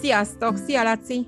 Sziasztok! Szia, Laci!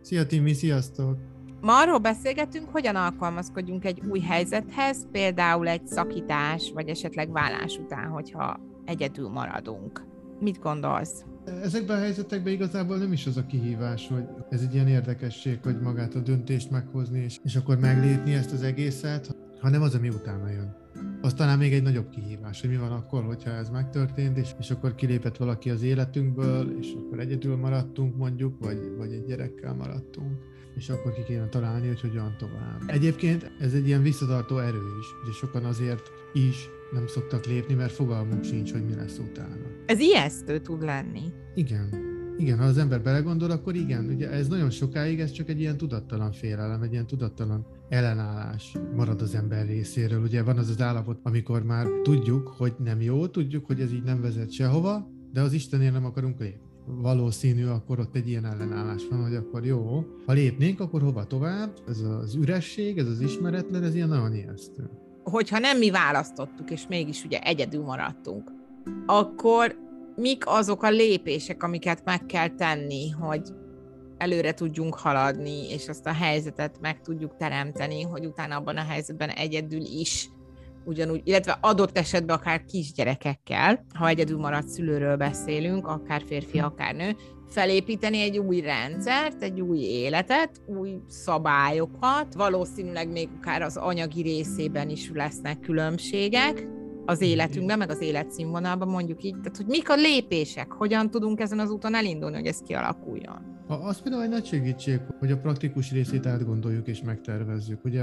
Szia, Timi! Sziasztok! Ma arról beszélgetünk, hogyan alkalmazkodjunk egy új helyzethez, például egy szakítás, vagy esetleg válás után, hogyha egyedül maradunk. Mit gondolsz? Ezekben a helyzetekben igazából nem is az a kihívás, hogy ez egy ilyen érdekesség, hogy magát a döntést meghozni, és akkor meglépni ezt az egészet, hanem az, ami utána jön. Az talán még egy nagyobb kihívás, hogy mi van akkor, hogyha ez megtörtént, és akkor kilépett valaki az életünkből, és akkor egyedül maradtunk mondjuk, vagy egy gyerekkel maradtunk, és akkor ki kéne találni, hogy hogyan tovább. Egyébként ez egy ilyen visszatartó erő is, és sokan azért is nem szoktak lépni, mert fogalmuk sincs, hogy mi lesz utána. Ez ijesztő tud lenni. Igen, ha az ember belegondol, akkor igen. Ugye ez nagyon sokáig, ez csak egy ilyen tudattalan félelem, egy ilyen tudattalan ellenállás marad az ember részéről. Ugye van az az állapot, amikor már tudjuk, hogy nem jó, tudjuk, hogy ez így nem vezet sehova, de az Istenért nem akarunk lépni. Valószínű, akkor ott egy ilyen ellenállás van, hogy akkor jó, ha lépnénk, akkor hova tovább? Ez az üresség, ez az ismeretlen, ez ilyen nagyon ijesztő. Hogyha nem mi választottuk, és mégis ugye egyedül maradtunk, akkor mik azok a lépések, amiket meg kell tenni, hogy előre tudjunk haladni, és azt a helyzetet meg tudjuk teremteni, hogy utána abban a helyzetben egyedül is ugyanúgy, illetve adott esetben akár kisgyerekekkel, ha egyedül maradt szülőről beszélünk, akár férfi, akár nő, felépíteni egy új rendszert, egy új életet, új szabályokat, valószínűleg még akár az anyagi részében is lesznek különbségek az életünkben, meg az életszínvonalban, mondjuk így. Tehát, hogy mik a lépések, hogyan tudunk ezen az úton elindulni, hogy ez kialakuljon. Az például egy nagy segítség, hogy a praktikus részét átgondoljuk és megtervezzük. Ugye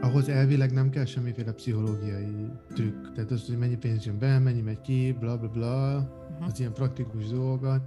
ahhoz elvileg nem kell semmiféle pszichológiai trükk. Tehát az, hogy mennyi pénz jön be, mennyi megy ki, bla bla bla, az ilyen praktikus dolgokat,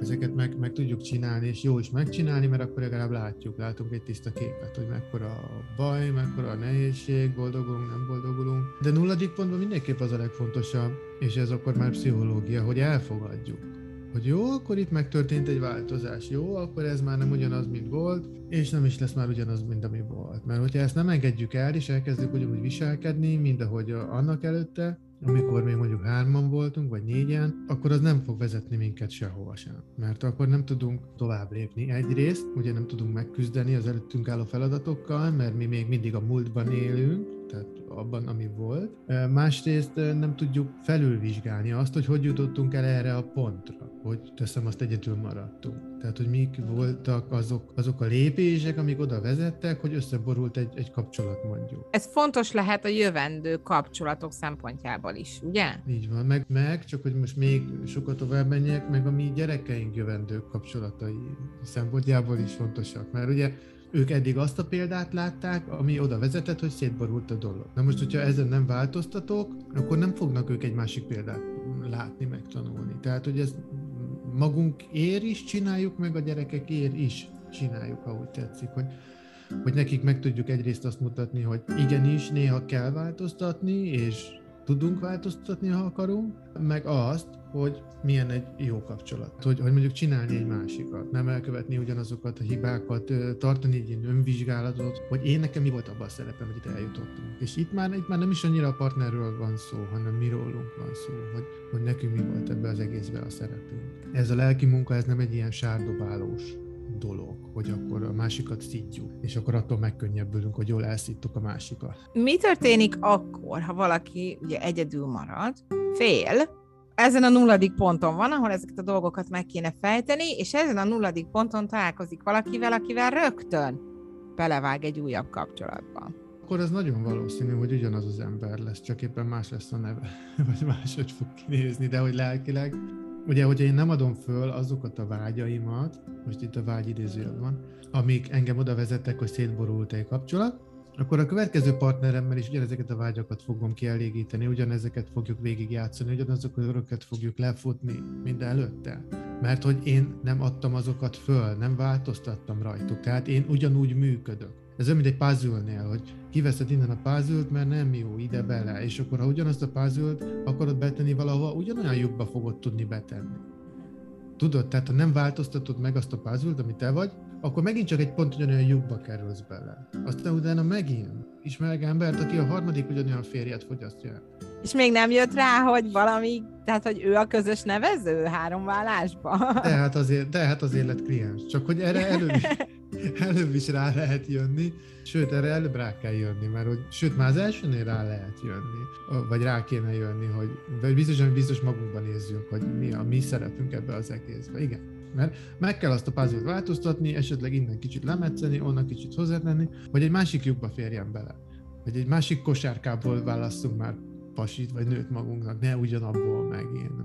ezeket meg tudjuk csinálni, és jó is megcsinálni, mert akkor legalább látunk egy tiszta képet, hogy mekkora a baj, mekkora a nehézség, boldogulunk, nem boldogulunk. De nulladik pontban mindenképp az a legfontosabb, és ez akkor már pszichológia, hogy elfogadjuk. Hogy jó, akkor itt megtörtént egy változás, jó, akkor ez már nem ugyanaz, mint volt, és nem is lesz már ugyanaz, mint ami volt. Mert hogyha ezt nem engedjük el, és elkezdjük ugyanúgy viselkedni, mint ahogy annak előtte, amikor még mondjuk 3-an voltunk, vagy 4-en, akkor az nem fog vezetni minket sehova sem. Mert akkor nem tudunk tovább lépni egyrészt, ugye nem tudunk megküzdeni az előttünk álló feladatokkal, mert mi még mindig a múltban élünk, tehát abban, ami volt. Másrészt nem tudjuk felülvizsgálni azt, hogy jutottunk el erre a pontra, hogy teszem azt egyedül maradtunk. Tehát, hogy mik voltak azok a lépések, amik oda vezettek, hogy összeborult egy kapcsolat mondjuk. Ez fontos lehet a jövendő kapcsolatok szempontjából is, ugye? Így van, meg csak hogy most még sokat tovább menjek, meg a mi gyerekeink jövendő kapcsolatai szempontjából is fontosak, mert ugye ők eddig azt a példát látták, ami oda vezetett, hogy szétborult a dolog. Na most, hogyha ezen nem változtatok, akkor nem fognak ők egy másik példát látni, megtanulni. Tehát, hogy ez magunkért is csináljuk, meg a gyerekekért is csináljuk, ahogy tetszik, hogy nekik meg tudjuk egyrészt azt mutatni, hogy igenis, néha kell változtatni, és tudunk változtatni, ha akarunk, meg azt, hogy milyen egy jó kapcsolat, hogy mondjuk csinálni egy másikat, nem elkövetni ugyanazokat a hibákat, tartani egy ilyen önvizsgálatot, hogy nekem mi volt abban a szerepem, hogy itt eljutottunk. És itt már nem is annyira a partnerről van szó, hanem mi rólunk van szó, hogy nekünk mi volt ebben az egészben a szerepünk. Ez a lelki munka, ez nem egy ilyen sárdobálós dolog, hogy akkor a másikat szidjuk, és akkor attól megkönnyebbülünk, hogy jól elszidtuk a másikat. Mi történik akkor, ha valaki ugye egyedül marad, fél? Ezen a 0. ponton van, ahol ezeket a dolgokat meg kéne fejteni, és ezen a 0. ponton találkozik valakivel, akivel rögtön belevág egy újabb kapcsolatba. Akkor az nagyon valószínű, hogy ugyanaz az ember lesz, csak éppen más lesz a neve, vagy máshogy fog kinézni, de hogy lelkileg. Ugye, hogyha én nem adom föl azokat a vágyaimat, most itt a vágy idézőjel van, amik engem oda vezettek, hogy szétborult egy kapcsolat, akkor a következő partneremmel is ugyanezeket a vágyakat fogom kielégíteni, ugyanezeket fogjuk végigjátszani, ugyanazokat az öröket fogjuk lefutni mindenelőtte. Mert hogy én nem adtam azokat föl, nem változtattam rajtuk, tehát én ugyanúgy működök. Ez olyan, mint egy puzzle-nél, hogy kiveszed innen a puzzle-t, mert nem jó ide bele, és akkor ha ugyanazt a puzzle-t akarod betenni valahova, ugyanolyan lyukba fogod tudni betenni. Tudod, tehát ha nem változtatod meg azt a puzzle-t, ami te vagy, akkor megint csak egy pont ugyanolyan lyukba kerülsz bele. Aztán utána megint ismerek embert, aki a harmadik ugyanolyan férjet fogyasztja. És még nem jött rá, hogy valami Tehát, hogy ő a közös nevező háromvállásban. De hát azért lett kliens. Csak hogy erre előbb is rá lehet jönni, sőt, erre előbb rá kell jönni, mert hogy, sőt, már az elsőnél rá lehet jönni, vagy rá kéne jönni, hogy biztos magunkban nézzünk, hogy mi a mi szerepünk ebbe az egészbe. Igen. Mert meg kell azt a puzzle-t változtatni, esetleg innen kicsit lemetszeni, onnan kicsit hozzátenni, hogy egy másik lyukba férjen bele. Vagy egy másik kosárkából válasszunk már pasit vagy nőt magunknak, ne ugyanabból megint,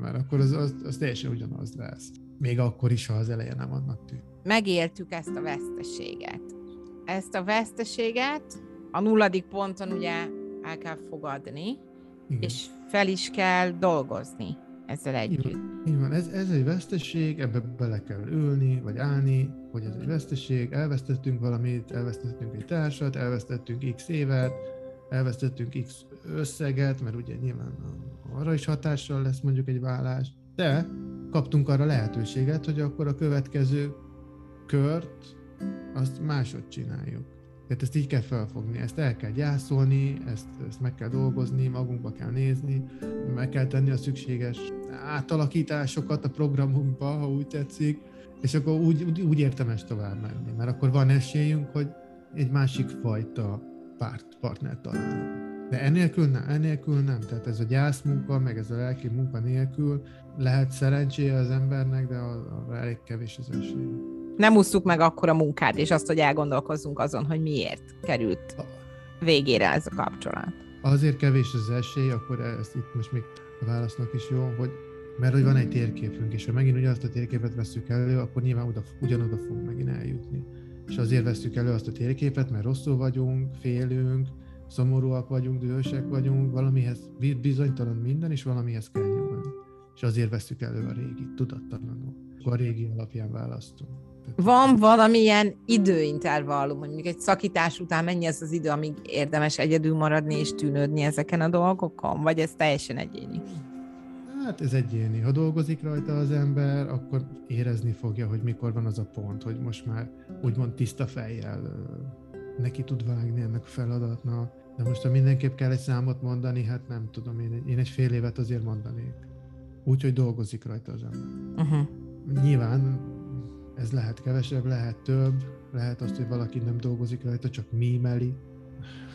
mert akkor az teljesen ugyanaz lesz. Még akkor is, ha az eleje nem annak tűnik. Megéltük ezt a veszteséget. A 0. ponton ugye el kell fogadni, igen, és fel is kell dolgozni ezzel együtt. Így van, ez egy veszteség, ebbe bele kell ülni, vagy állni, hogy ez egy veszteség, elvesztettünk valamit, elvesztettünk egy társat, elvesztettünk x évet, elvesztettünk x összeget, mert ugye nyilván arra is hatással lesz mondjuk egy vállás, de kaptunk arra lehetőséget, hogy akkor a következő kört azt máshogy csináljuk. Tehát ezt így kell felfogni, ezt el kell gyászolni, ezt meg kell dolgozni, magunkba kell nézni, meg kell tenni a szükséges átalakításokat a programunkba, ha úgy tetszik, és akkor úgy érdemes tovább menni, mert akkor van esélyünk, hogy egy másik fajta partnert találunk. De enélkül nem, tehát ez a gyászmunka, meg ez a lelki munka nélkül lehet szerencséje az embernek, de arra elég kevés az esély. Nem ússzuk meg akkor a munkát, és azt, hogy elgondolkozzunk azon, hogy miért került végére ez a kapcsolat. Azért kevés az esély, akkor ezt itt most még válasznak is jó, hogy mert hogy van egy térképünk, és ha megint ugyanazt a térképet veszük elő, akkor nyilván ugyanoda fogunk megint eljutni. És azért veszük elő azt a térképet, mert rosszul vagyunk, félünk, szomorúak vagyunk, dühösek vagyunk, valamihez bizonytalan minden, és valamihez kell nyúlni. És azért veszük elő a régi, tudattalanul. A régi alapján választunk. Van valamilyen időintervallum, mondjuk egy szakítás után mennyi az idő, amíg érdemes egyedül maradni és tűnődni ezeken a dolgokon? Vagy ez teljesen egyéni? Hát ez egyéni. Ha dolgozik rajta az ember, akkor érezni fogja, hogy mikor van az a pont, hogy most már úgymond tiszta fejjel neki tud vágni ennek a feladatnak. De most, ha mindenképp kell egy számot mondani, hát nem tudom, én egy fél évet azért mondanék. Úgyhogy dolgozik rajta az ember. Uh-huh. Nyilván ez lehet kevesebb, lehet több, lehet azt, hogy valaki nem dolgozik rajta, csak mímeli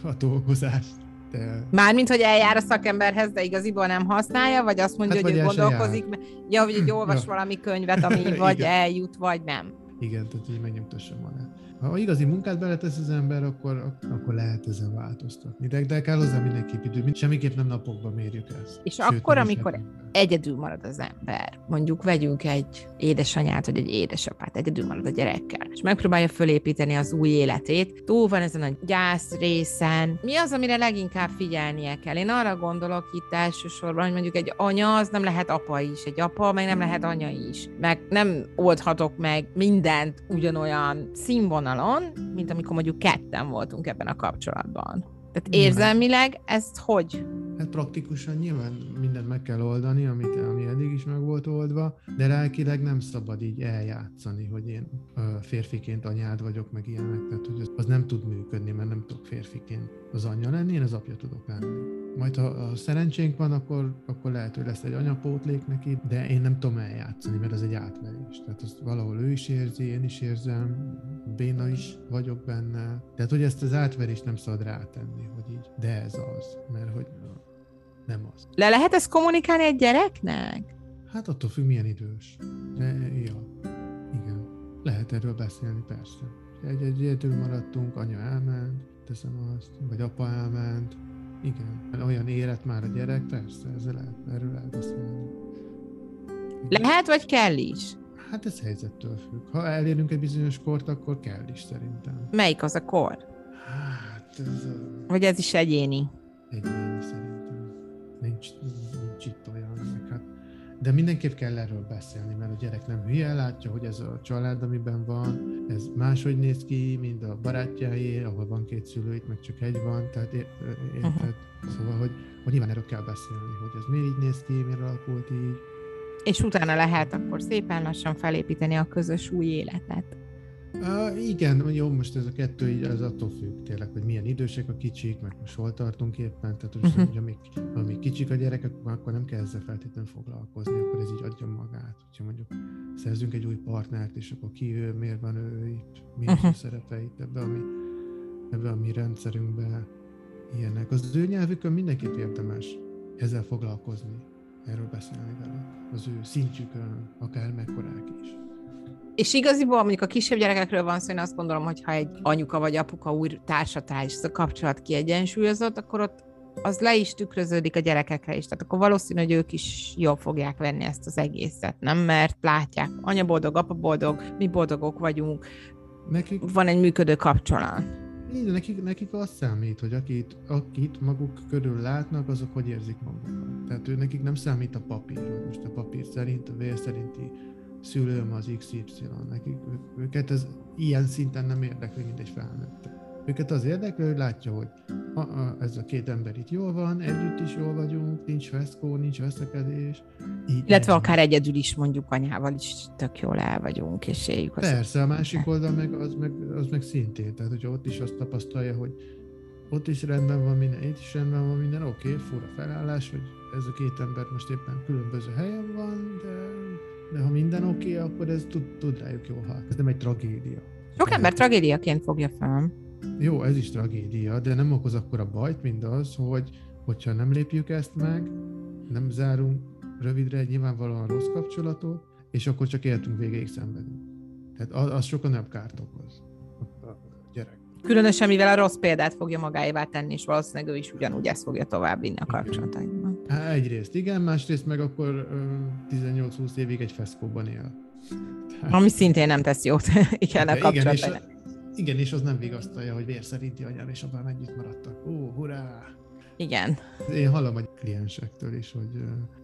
a dolgozást. De... Mármint, hogy eljár a szakemberhez, de igaziból nem használja, vagy azt mondja, hát, hogy ő gondolkozik, hogy olvas valami könyvet, ami vagy eljut, vagy nem. Igen, tehát így megnyugtassam magát. Ha igazi munkát beletesz az ember, akkor lehet ezen változtatni. De kell hozzá mindenképp idő, semmiképp nem napokban mérjük ezt. És sőt, akkor, amikor egyedül marad az ember, mondjuk vegyünk egy édesanyát, vagy egy édesapát, egyedül marad a gyerekkel, és megpróbálja fölépíteni az új életét, túl van ezen a gyász részen. Mi az, amire leginkább figyelnie kell? Én arra gondolok itt elsősorban, hogy mondjuk egy anya, az nem lehet apa is, egy apa, meg nem lehet anya is, meg nem oldhatok meg mindent ugyanolyan színvonalon, mint amikor mondjuk ketten voltunk ebben a kapcsolatban. Tehát érzelmileg ezt hogy? Hát praktikusan nyilván mindent meg kell oldani, ami eddig is meg volt oldva, de lelkileg nem szabad így eljátszani, hogy én férfiként anyád vagyok, meg ilyenek, tehát hogy az nem tud működni, mert nem tudok férfiként az anyja lenni, én az apja tudok lenni. Majd ha szerencsénk van, akkor lehet, hogy lesz egy anyapótlék neki, de én nem tudom eljátszani, mert ez egy átverés. Tehát azt valahol ő is érzi, én is érzem, béna is vagyok benne. Tehát, hogy ezt az átverést nem szabad rátenni, hogy így, de ez az, mert hogy nem az. Le lehet ezt kommunikálni egy gyereknek? Hát attól függ, milyen idős. De, ja, igen. Lehet erről beszélni, persze. Egyedül maradtunk, anya elment, teszem azt, vagy apa elment. Igen, olyan érett már a gyerek, persze, erről lehet beszélni. Lehet, vagy kell is? Hát ez helyzettől függ. Ha elérünk egy bizonyos kort, akkor kell is szerintem. Melyik az a kor? Hát ez... Vagy ez is egyéni? Egyéni szerintem. Nincs itt olyan. Hát. De mindenképp kell erről beszélni, mert a gyerek nem hülye, látja, hogy ez a család, amiben van, ez máshogy néz ki, mint a barátjai, ahol van két szülő, itt meg csak egy van, tehát érted? Szóval, hogy nyilván erről kell beszélni, hogy ez miért így néz ki, miért alakult így. És utána lehet akkor szépen lassan felépíteni a közös új életet. Igen, jó, most ez a kettő így, az attól függ tényleg, hogy milyen idősek a kicsik, meg most hol tartunk éppen, tehát hogy amíg kicsik a gyerekek, akkor nem kell ezzel feltétlenül foglalkozni, akkor ez így adja magát. Hogyha mondjuk szerzünk egy új partnert, és akkor ki ő, miért van ő itt, miért a szerepe itt ebben a mi rendszerünkben ilyenek. Az ő nyelvükön mindenképp érdemes ezzel foglalkozni, erről beszélni velük, az ő szintjükön, akár mekkorák is. És igaziból mondjuk a kisebb gyerekekről van szó, én azt gondolom, hogy ha egy anyuka vagy apuka új társatál, és ez a kapcsolat kiegyensúlyozott, akkor ott az le is tükröződik a gyerekekre is. Tehát akkor valószínű, hogy ők is jól fogják venni ezt az egészet, nem? Mert látják, anya boldog, apa boldog, mi boldogok vagyunk, nekik, van egy működő kapcsolat. Így, nekik az számít, hogy akit maguk körül látnak, azok hogy érzik magukat. Tehát ő nekik nem számít a papír, hogy most a papír szerint, a vér szerinti szülőm az XY, nekik őket ez ilyen szinten nem érdekli, mint egy felnőtt. Őket az érdekli, hogy látja, hogy ez a két ember itt jól van, együtt is jól vagyunk, nincs feszkó, nincs veszekedés. Illetve akár egyedül is, mondjuk anyával is tök jól el vagyunk, és éljük azt. Persze, a másik oldal meg szintén, tehát hogyha ott is azt tapasztalja, hogy ott is rendben van minden, itt is rendben van minden, oké, fura felállás, hogy ez a két ember most éppen különböző helyen van, de ha minden oké, akkor ez tud rájuk jól hatni. Ez nem egy tragédia. Sok ember tragédiaként fogja fel. Jó, ez is tragédia, de nem okoz akkora bajt, mint az, hogyha nem lépjük ezt meg, nem zárunk rövidre egy nyilvánvalóan rossz kapcsolatot, és akkor csak éltünk végéig szenvedünk. Tehát az sokan nem kárt okoz a gyerek. Különösen, mivel a rossz példát fogja magáévá tenni, és valószínűleg ő is ugyanúgy ezt fogja továbbvinni a kapcsolataiban. Hát egyrészt igen, másrészt meg akkor 18-20 évig egy feszkóban él. Tehát... Ami szintén nem tesz jót, igen, a kapcsolataiban. Igen, és az nem vigasztalja, hogy vér szerinti anyám és apám együtt maradtak. Ó, hurrá! Igen. Én hallom a kliensektől is, hogy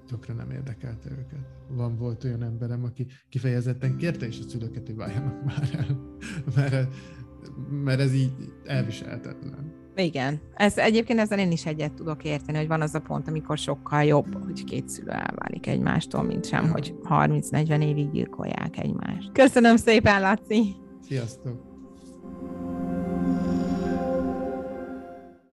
tökre nem érdekelte őket. Volt olyan emberem, aki kifejezetten kérte is a szülőket, hogy váljanak már el, mert ez így elviselhetetlen. Igen. Egyébként ezzel én is egyet tudok érteni, hogy van az a pont, amikor sokkal jobb, hogy két szülő elválik egymástól, mint sem, hogy 30-40 évig gyilkolják egymást. Köszönöm szépen, Laci! Sziasztok!